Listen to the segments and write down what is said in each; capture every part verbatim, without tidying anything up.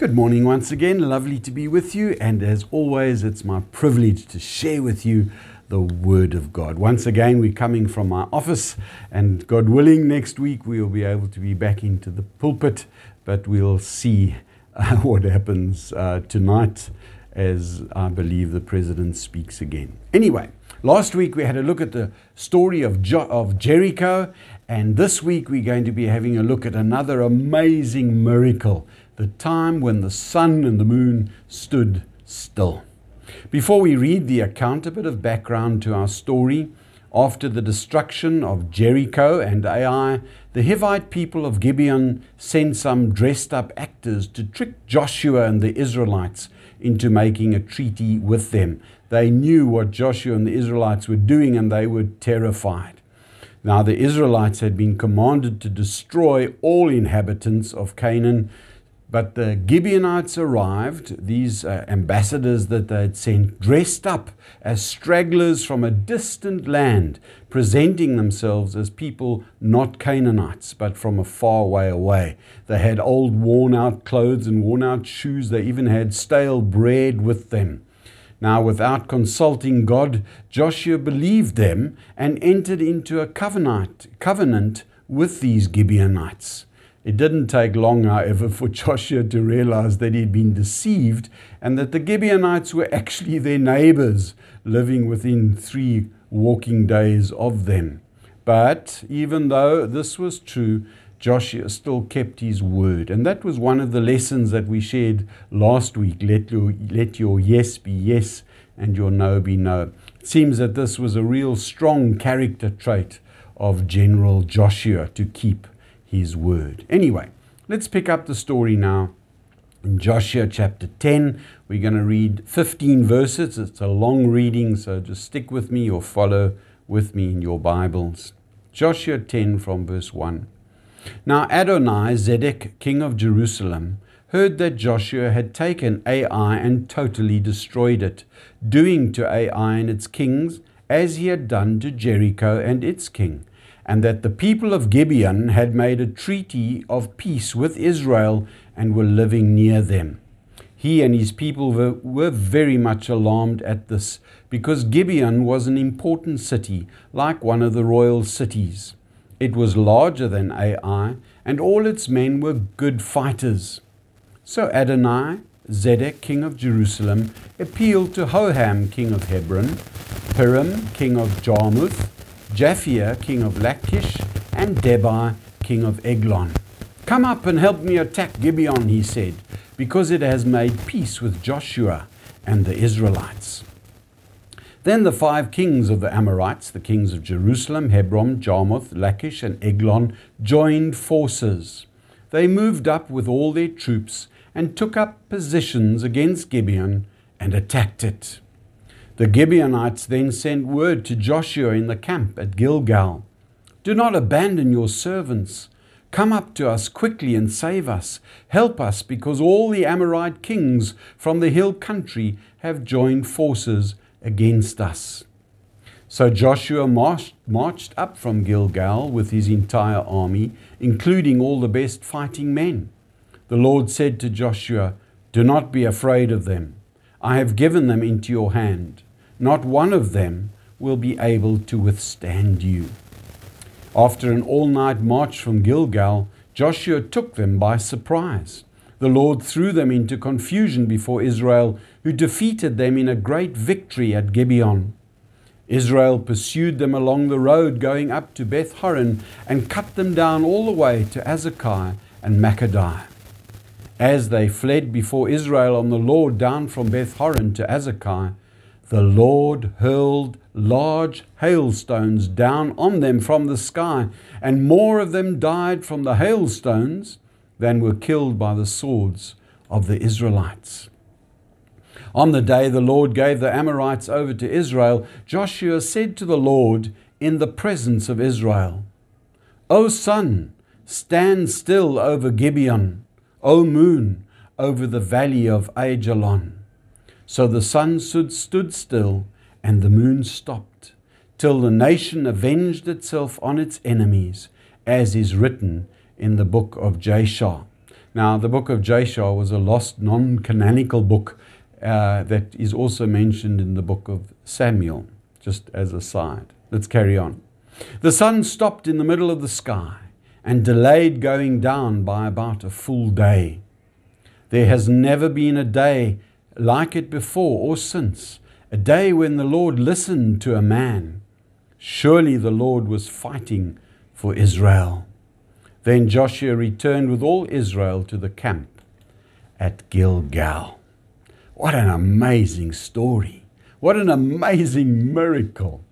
Good morning once again, lovely to be with you, and as always it's my privilege to share with you the Word of God. Once again we're coming from my office, and God willing next week we'll be able to be back into the pulpit, but we'll see uh, what happens uh, tonight as I believe the President speaks again. Anyway, last week we had a look at the story of, jo- of Jericho, and this week we're going to be having a look at another amazing miracle. The time when the sun and the moon stood still. Before we read the account, a bit of background to our story. After the destruction of Jericho and Ai, the Hivite people of Gibeon sent some dressed-up actors to trick Joshua and the Israelites into making a treaty with them. They knew what Joshua and the Israelites were doing, and they were terrified. Now the Israelites had been commanded to destroy all inhabitants of Canaan, but the Gibeonites arrived, these uh, ambassadors that they had sent, dressed up as stragglers from a distant land, presenting themselves as people not Canaanites, but from a far way away. They had old worn-out clothes and worn-out shoes. They even had stale bread with them. Now, without consulting God, Joshua believed them and entered into a covenant, covenant with these Gibeonites. It didn't take long, however, for Joshua to realize that he'd been deceived and that the Gibeonites were actually their neighbors, living within three walking days of them. But even though this was true, Joshua still kept his word. And that was one of the lessons that we shared last week. Let your, let your yes be yes and your no be no. It seems that this was a real strong character trait of General Joshua, to keep his word. Anyway, let's pick up the story now in Joshua chapter ten. We're going to read fifteen verses. It's a long reading, so just stick with me or follow with me in your Bibles. Joshua ten from verse one. Now Adonai Zedek, king of Jerusalem, heard that Joshua had taken Ai and totally destroyed it, doing to Ai and its kings as he had done to Jericho and its king, and that the people of Gibeon had made a treaty of peace with Israel and were living near them. He and his people were, were very much alarmed at this, because Gibeon was an important city, like one of the royal cities. It was larger than Ai, and all its men were good fighters. So Adonai Zedek, king of Jerusalem, appealed to Hoham, king of Hebron, Piram, king of Jarmuth, Japhia, king of Lachish, and Debir, king of Eglon. Come up and help me attack Gibeon, he said, because it has made peace with Joshua and the Israelites. Then the five kings of the Amorites, the kings of Jerusalem, Hebron, Jarmuth, Lachish, and Eglon, joined forces. They moved up with all their troops and took up positions against Gibeon and attacked it. The Gibeonites then sent word to Joshua in the camp at Gilgal, "Do not abandon your servants. Come up to us quickly and save us. Help us, because all the Amorite kings from the hill country have joined forces against us." So Joshua marched, marched up from Gilgal with his entire army, including all the best fighting men. The Lord said to Joshua, "Do not be afraid of them. I have given them into your hand. Not one of them will be able to withstand you." After an all-night march from Gilgal, Joshua took them by surprise. The Lord threw them into confusion before Israel, who defeated them in a great victory at Gibeon. Israel pursued them along the road going up to Beth-horon and cut them down all the way to Azekah and Makediah. As they fled before Israel on the Lord down from Beth-horon to Azekah, the Lord hurled large hailstones down on them from the sky, and more of them died from the hailstones than were killed by the swords of the Israelites. On the day the Lord gave the Amorites over to Israel, Joshua said to the Lord in the presence of Israel, "O sun, stand still over Gibeon. O moon, over the valley of Ajalon." So the sun stood still and the moon stopped, till the nation avenged itself on its enemies, as is written in the book of Jasher. Now, the book of Jasher was a lost, non-canonical book uh, that is also mentioned in the book of Samuel, just as a side. Let's carry on. The sun stopped in the middle of the sky and delayed going down by about a full day. There has never been a day like it before or since, a day when the Lord listened to a man. Surely the Lord was fighting for Israel. Then Joshua returned with all Israel to the camp at Gilgal. What an amazing story. What an amazing miracle.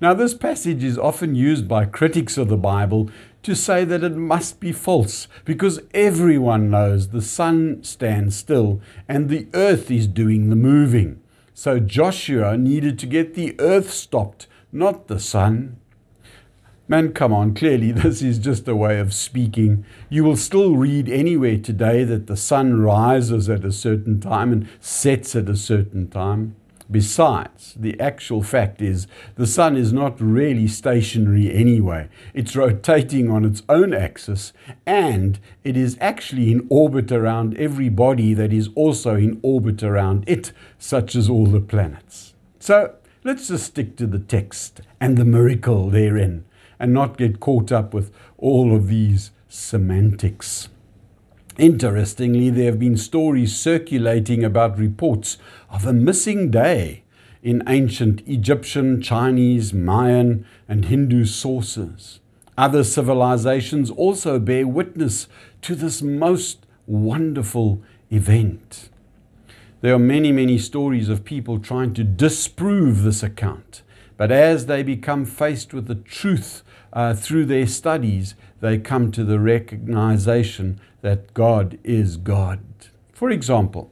Now, this passage is often used by critics of the Bible to say that it must be false, because everyone knows the sun stands still and the earth is doing the moving. So Joshua needed to get the earth stopped, not the sun. Man, come on, clearly this is just a way of speaking. You will still read anywhere today that the sun rises at a certain time and sets at a certain time. Besides, the actual fact is the sun is not really stationary anyway. It's rotating on its own axis, and it is actually in orbit around every body that is also in orbit around it, such as all the planets. So let's just stick to the text and the miracle therein and not get caught up with all of these semantics. Interestingly, there have been stories circulating about reports of a missing day in ancient Egyptian, Chinese, Mayan, and Hindu sources. Other civilizations also bear witness to this most wonderful event. There are many, many stories of people trying to disprove this account, but as they become faced with the truth uh, through their studies, they come to the recognition that God is God. For example,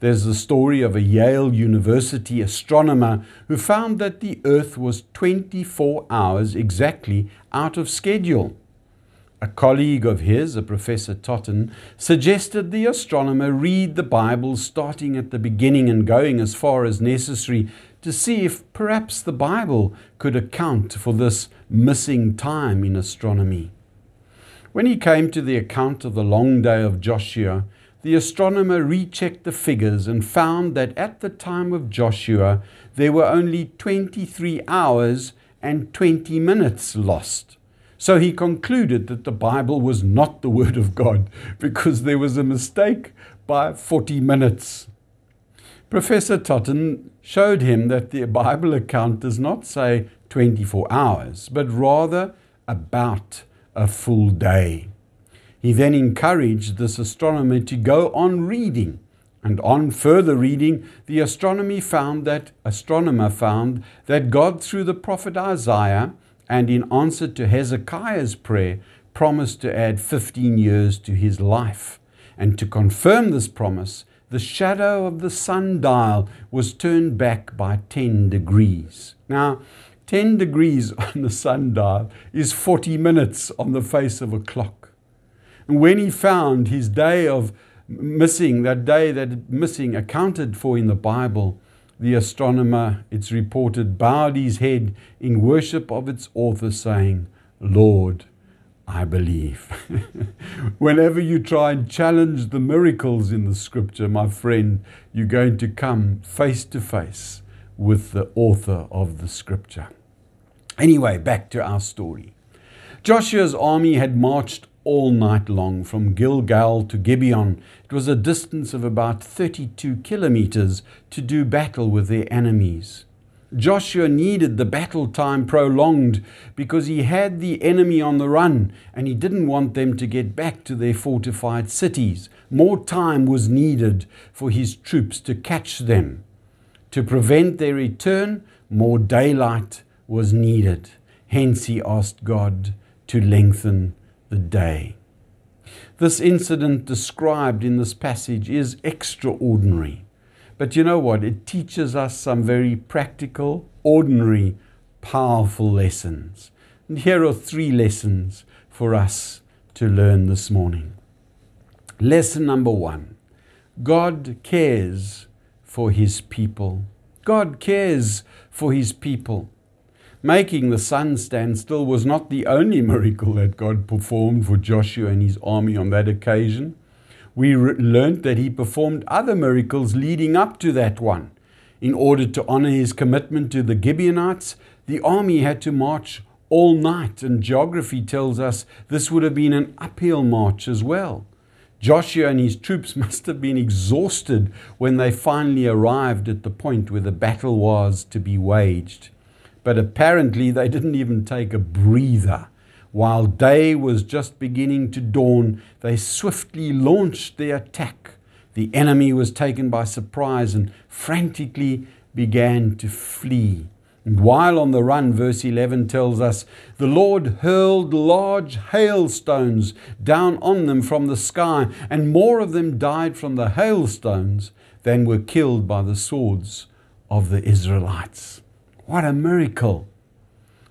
there's the story of a Yale University astronomer who found that the Earth was twenty-four hours exactly out of schedule. A colleague of his, a Professor Totten, suggested the astronomer read the Bible starting at the beginning and going as far as necessary to see if perhaps the Bible could account for this missing time in astronomy. When he came to the account of the long day of Joshua, the astronomer rechecked the figures and found that at the time of Joshua, there were only twenty-three hours and twenty minutes lost. So he concluded that the Bible was not the Word of God because there was a mistake by forty minutes. Professor Totten showed him that the Bible account does not say twenty-four hours, but rather about a full day. He then encouraged this astronomer to go on reading, and on further reading, the astronomer found that astronomer found that God, through the prophet Isaiah, and in answer to Hezekiah's prayer, promised to add fifteen years to his life. And to confirm this promise, the shadow of the sundial was turned back by ten degrees. Now, ten degrees on the sundial is forty minutes on the face of a clock. And when he found his day of missing, that day that missing accounted for in the Bible, the astronomer, it's reported, bowed his head in worship of its author, saying, "Lord, I believe." Whenever you try and challenge the miracles in the scripture, my friend, you're going to come face to face with the author of the scripture. Anyway, back to our story. Joshua's army had marched all night long from Gilgal to Gibeon. It was a distance of about thirty-two kilometers to do battle with their enemies. Joshua needed the battle time prolonged because he had the enemy on the run and he didn't want them to get back to their fortified cities. More time was needed for his troops to catch them. To prevent their return, more daylight was needed. Hence, he asked God to lengthen the day. This incident described in this passage is extraordinary. But you know what? It teaches us some very practical, ordinary, powerful lessons. And here are three lessons for us to learn this morning. Lesson number one: God cares for his people. God cares for his people. Making the sun stand still was not the only miracle that God performed for Joshua and his army on that occasion. we re- learned that he performed other miracles leading up to that one. In order to honor his commitment to the Gibeonites, the army had to march all night, and geography tells us this would have been an uphill march as well. Joshua and his troops must have been exhausted when they finally arrived at the point where the battle was to be waged. But apparently they didn't even take a breather. While day was just beginning to dawn, they swiftly launched their attack. The enemy was taken by surprise and frantically began to flee. And while on the run, verse eleven tells us, the Lord hurled large hailstones down on them from the sky, and more of them died from the hailstones than were killed by the swords of the Israelites. What a miracle!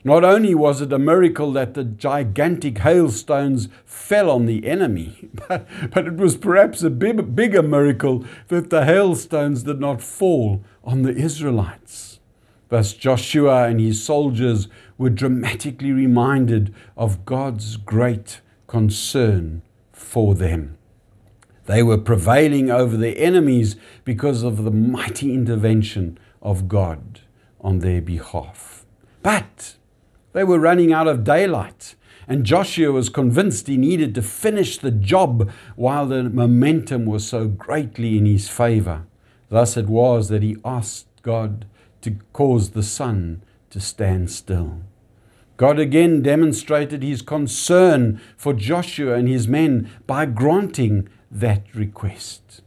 Not only was it a miracle that the gigantic hailstones fell on the enemy, but, but it was perhaps a big, bigger miracle that the hailstones did not fall on the Israelites. Thus Joshua and his soldiers were dramatically reminded of God's great concern for them. They were prevailing over their enemies because of the mighty intervention of God on their behalf. But they were running out of daylight, and Joshua was convinced he needed to finish the job while the momentum was so greatly in his favor. Thus it was that he asked God to cause the sun to stand still. God again demonstrated his concern for Joshua and his men by granting that request.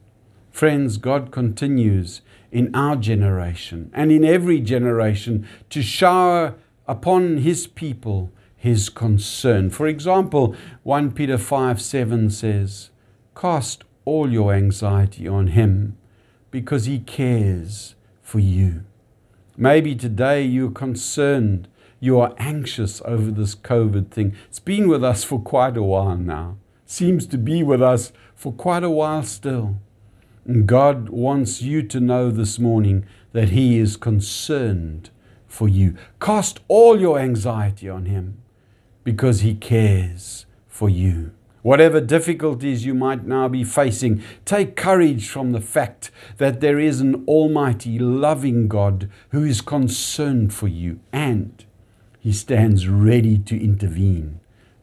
Friends, God continues in our generation and in every generation to shower upon his people his concern. For example, First Peter five seven says, cast all your anxiety on him because he cares for you. Maybe today you're concerned, you are anxious over this COVID thing. It's been with us for quite a while now. Seems to be with us for quite a while still. And God wants you to know this morning that He is concerned for you. Cast all your anxiety on Him because He cares for you. Whatever difficulties you might now be facing, take courage from the fact that there is an almighty, loving God who is concerned for you, and He stands ready to intervene.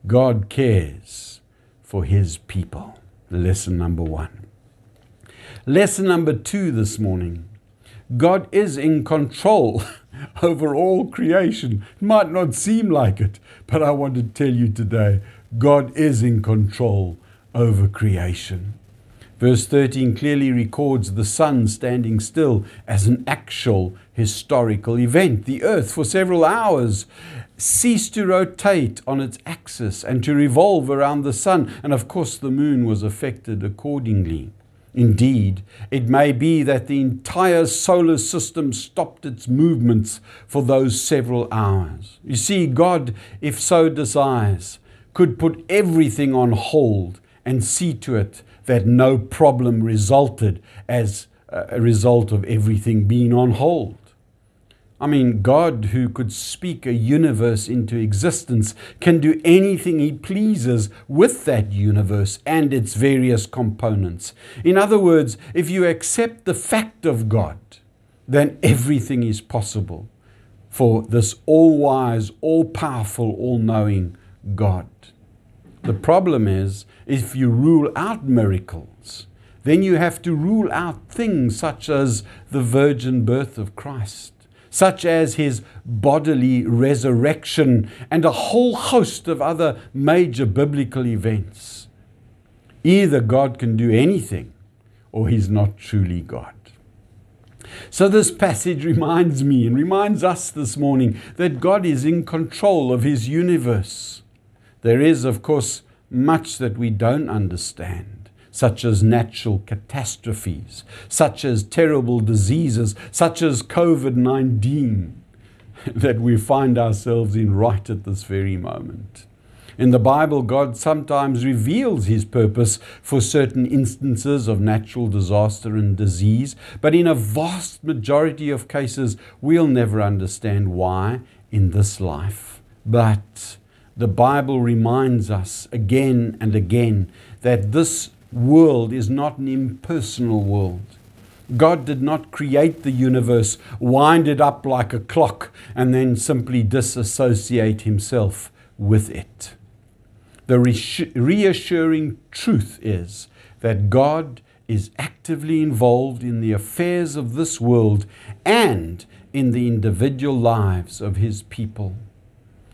God cares for His people. Lesson number one. Lesson number two this morning. God is in control over all creation. It might not seem like it, but I want to tell you today, God is in control over creation. Verse thirteen clearly records the sun standing still as an actual historical event. The earth for several hours ceased to rotate on its axis and to revolve around the sun, and of course the moon was affected accordingly. Indeed, it may be that the entire solar system stopped its movements for those several hours. You see, God, if so desires, could put everything on hold and see to it that no problem resulted as a result of everything being on hold. I mean, God, who could speak a universe into existence, can do anything He pleases with that universe and its various components. In other words, if you accept the fact of God, then everything is possible for this all-wise, all-powerful, all-knowing God. The problem is, if you rule out miracles, then you have to rule out things such as the virgin birth of Christ, such as His bodily resurrection, and a whole host of other major biblical events. Either God can do anything, or He's not truly God. So this passage reminds me and reminds us this morning that God is in control of His universe. There is, of course, much that we don't understand, such as natural catastrophes, such as terrible diseases, such as COVID nineteen, that we find ourselves in right at this very moment. In the Bible, God sometimes reveals His purpose for certain instances of natural disaster and disease, but in a vast majority of cases, we'll never understand why in this life. But the Bible reminds us again and again that this world is not an impersonal world. God did not create the universe, wind it up like a clock, and then simply disassociate himself with it. The reassuring truth is that God is actively involved in the affairs of this world and in the individual lives of his people.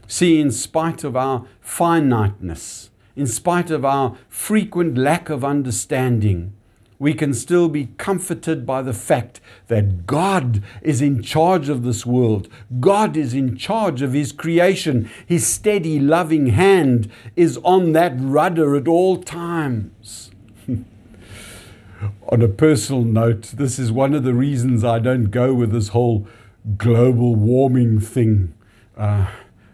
See, in spite of our finiteness, in spite of our frequent lack of understanding, we can still be comforted by the fact that God is in charge of this world. God is in charge of His creation. His steady, loving hand is on that rudder at all times. On a personal note, this is one of the reasons I don't go with this whole global warming thing. Uh,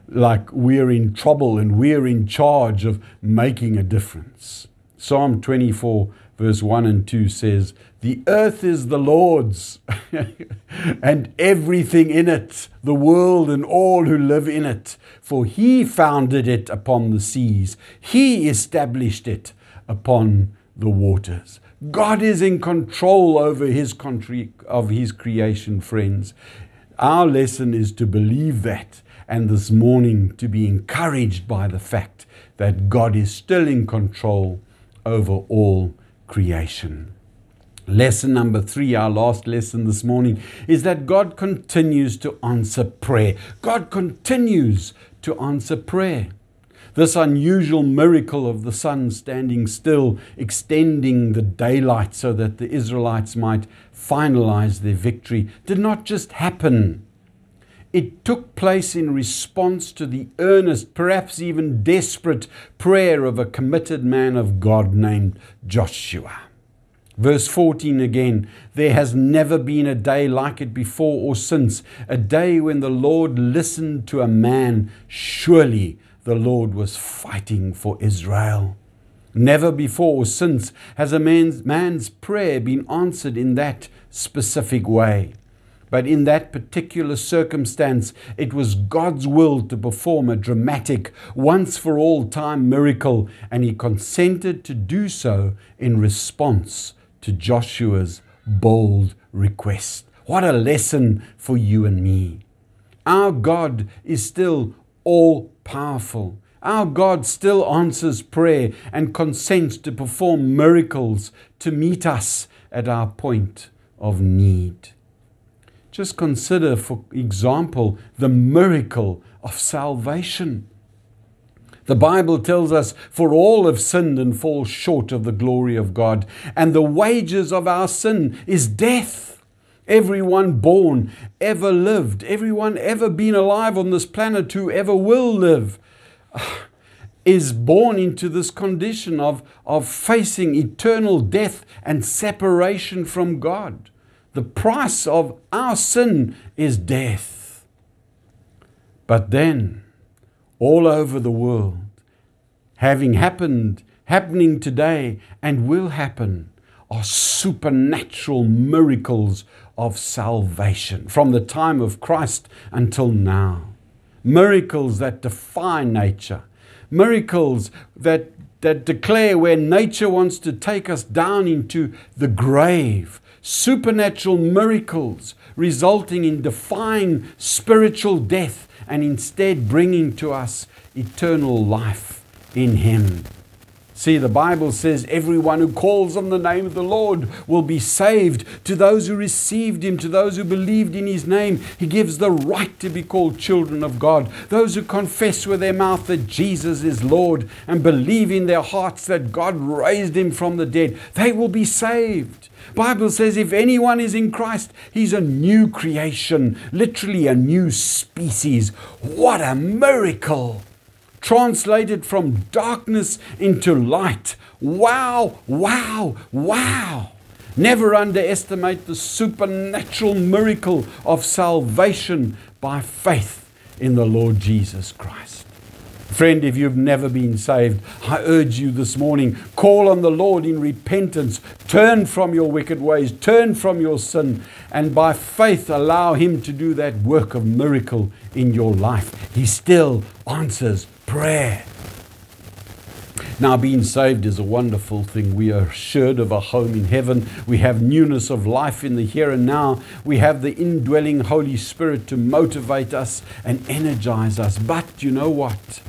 like we're in trouble and we're in charge of making a difference. Psalm twenty-four verse one and two says, "The earth is the Lord's and everything in it, the world and all who live in it. For He founded it upon the seas. He established it upon the waters." God is in control over His country, of His creation, friends. Our lesson is to believe that, and this morning to be encouraged by the fact that God is still in control over all creation. Lesson number three, our last lesson this morning, is that God continues to answer prayer. God continues to answer prayer. This unusual miracle of the sun standing still, extending the daylight so that the Israelites might finalize their victory, did not just happen. It took place in response to the earnest, perhaps even desperate prayer of a committed man of God named Joshua. Verse fourteen again, "There has never been a day like it before or since, a day when the Lord listened to a man. Surely the Lord was fighting for Israel." Never before or since has a man's, man's prayer been answered in that specific way. But in that particular circumstance, it was God's will to perform a dramatic, once-for-all-time miracle, and He consented to do so in response to Joshua's bold request. What a lesson for you and me. Our God is still all-powerful. Our God still answers prayer and consents to perform miracles to meet us at our point of need. Just consider, for example, the miracle of salvation. The Bible tells us, "For all have sinned and fall short of the glory of God, and the wages of our sin is death. Everyone born, ever lived, everyone ever been alive on this planet who ever will live, is born into this condition of, of facing eternal death and separation from God." The price of our sin is death. But then, all over the world, having happened, happening today, and will happen, are supernatural miracles of salvation from the time of Christ until now. Miracles that defy nature. Miracles that, that declare where nature wants to take us down into the grave. Supernatural miracles resulting in defying spiritual death and instead bringing to us eternal life in Him. See, the Bible says everyone who calls on the name of the Lord will be saved. To those who received Him, to those who believed in His name, He gives the right to be called children of God. Those who confess with their mouth that Jesus is Lord and believe in their hearts that God raised Him from the dead, they will be saved. Bible says if anyone is in Christ, he's a new creation, literally a new species. What a miracle! Translated from darkness into light. Wow, wow, wow! Never underestimate the supernatural miracle of salvation by faith in the Lord Jesus Christ. Friend, if you've never been saved, I urge you this morning, call on the Lord in repentance. Turn from your wicked ways. Turn from your sin. And by faith, allow Him to do that work of miracle in your life. He still answers prayer. Now, being saved is a wonderful thing. We are assured of a home in heaven. We have newness of life in the here and now. We have the indwelling Holy Spirit to motivate us and energize us. But you know what?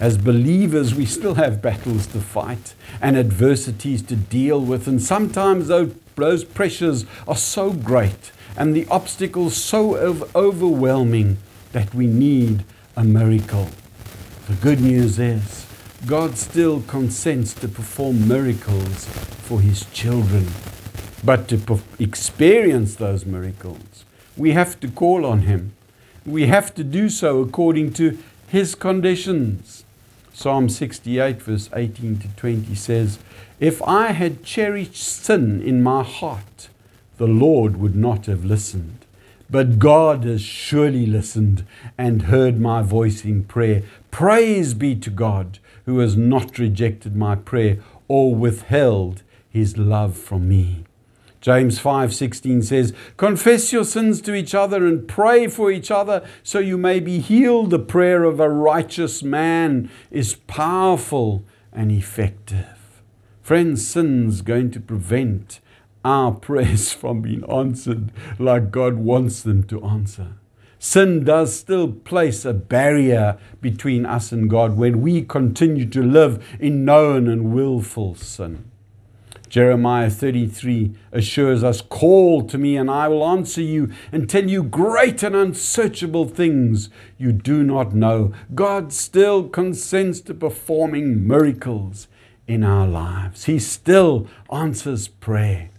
As believers, we still have battles to fight and adversities to deal with. And sometimes those pressures are so great and the obstacles so overwhelming that we need a miracle. The good news is God still consents to perform miracles for His children. But to per- experience those miracles, we have to call on Him. We have to do so according to His conditions. Psalm sixty-eight verse eighteen to twenty says, "If I had cherished sin in my heart, the Lord would not have listened. But God has surely listened and heard my voice in prayer. Praise be to God, who has not rejected my prayer or withheld His love from me." James five sixteen says, "Confess your sins to each other and pray for each other so you may be healed. The prayer of a righteous man is powerful and effective." Friends, sin's going to prevent our prayers from being answered like God wants them to answer. Sin does still place a barrier between us and God when we continue to live in known and willful sin. Jeremiah thirty-three assures us, "Call to me and I will answer you and tell you great and unsearchable things you do not know." God still consents to performing miracles in our lives. He still answers prayer.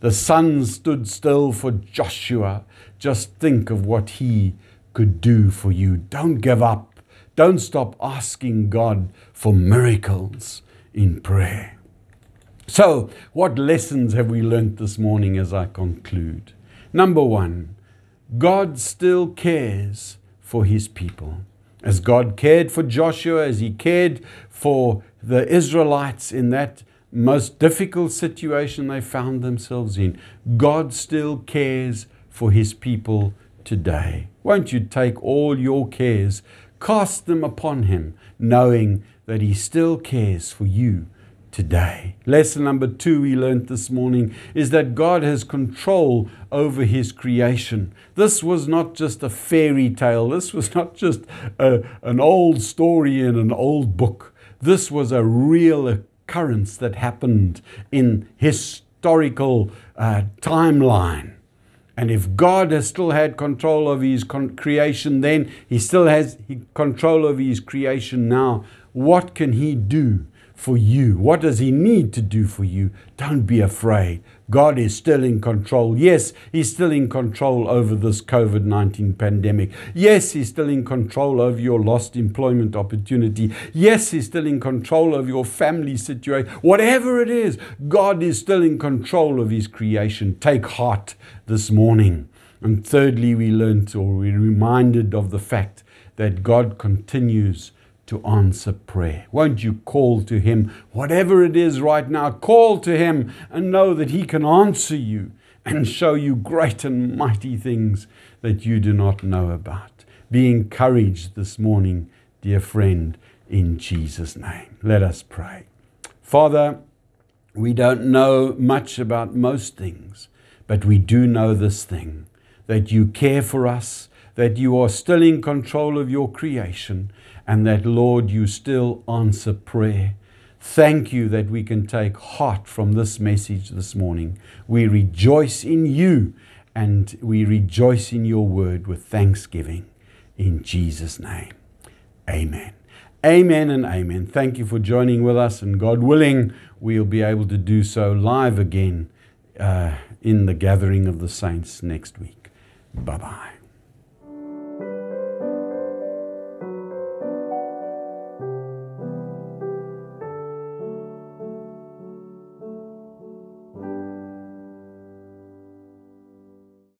The sun stood still for Joshua. Just think of what he could do for you. Don't give up. Don't stop asking God for miracles in prayer. So, what lessons have we learnt this morning as I conclude? Number one, God still cares for His people. As God cared for Joshua, as He cared for the Israelites in that most difficult situation they found themselves in, God still cares for His people today. Won't you take all your cares, cast them upon Him, knowing that He still cares for you today. Lesson number two we learned this morning is that God has control over His creation. This was not just a fairy tale. This was not just a, an old story in an old book. This was a real occurrence. Currents that happened in historical uh, timeline. And if God has still had control over His con- creation then, He still has control over His creation now. What can He do for you? What does He need to do for you? Don't be afraid. God is still in control. Yes, He's still in control over this covid nineteen pandemic. Yes, He's still in control over your lost employment opportunity. Yes, He's still in control over your family situation. Whatever it is, God is still in control of His creation. Take heart this morning. And thirdly, we learned or we're reminded of the fact that God continues to answer prayer. Won't you call to Him? Whatever it is right now, call to Him and know that He can answer you and show you great and mighty things that you do not know about. Be encouraged this morning, dear friend, in Jesus' name. Let us pray. Father, we don't know much about most things, but we do know this thing, that You care for us, that You are still in control of Your creation, and that, Lord, You still answer prayer. Thank You that we can take heart from this message this morning. We rejoice in You, and we rejoice in Your word with thanksgiving. In Jesus' name, amen. Amen and amen. Thank you for joining with us, and God willing, we'll be able to do so live again uh, in the gathering of the saints next week. Bye-bye.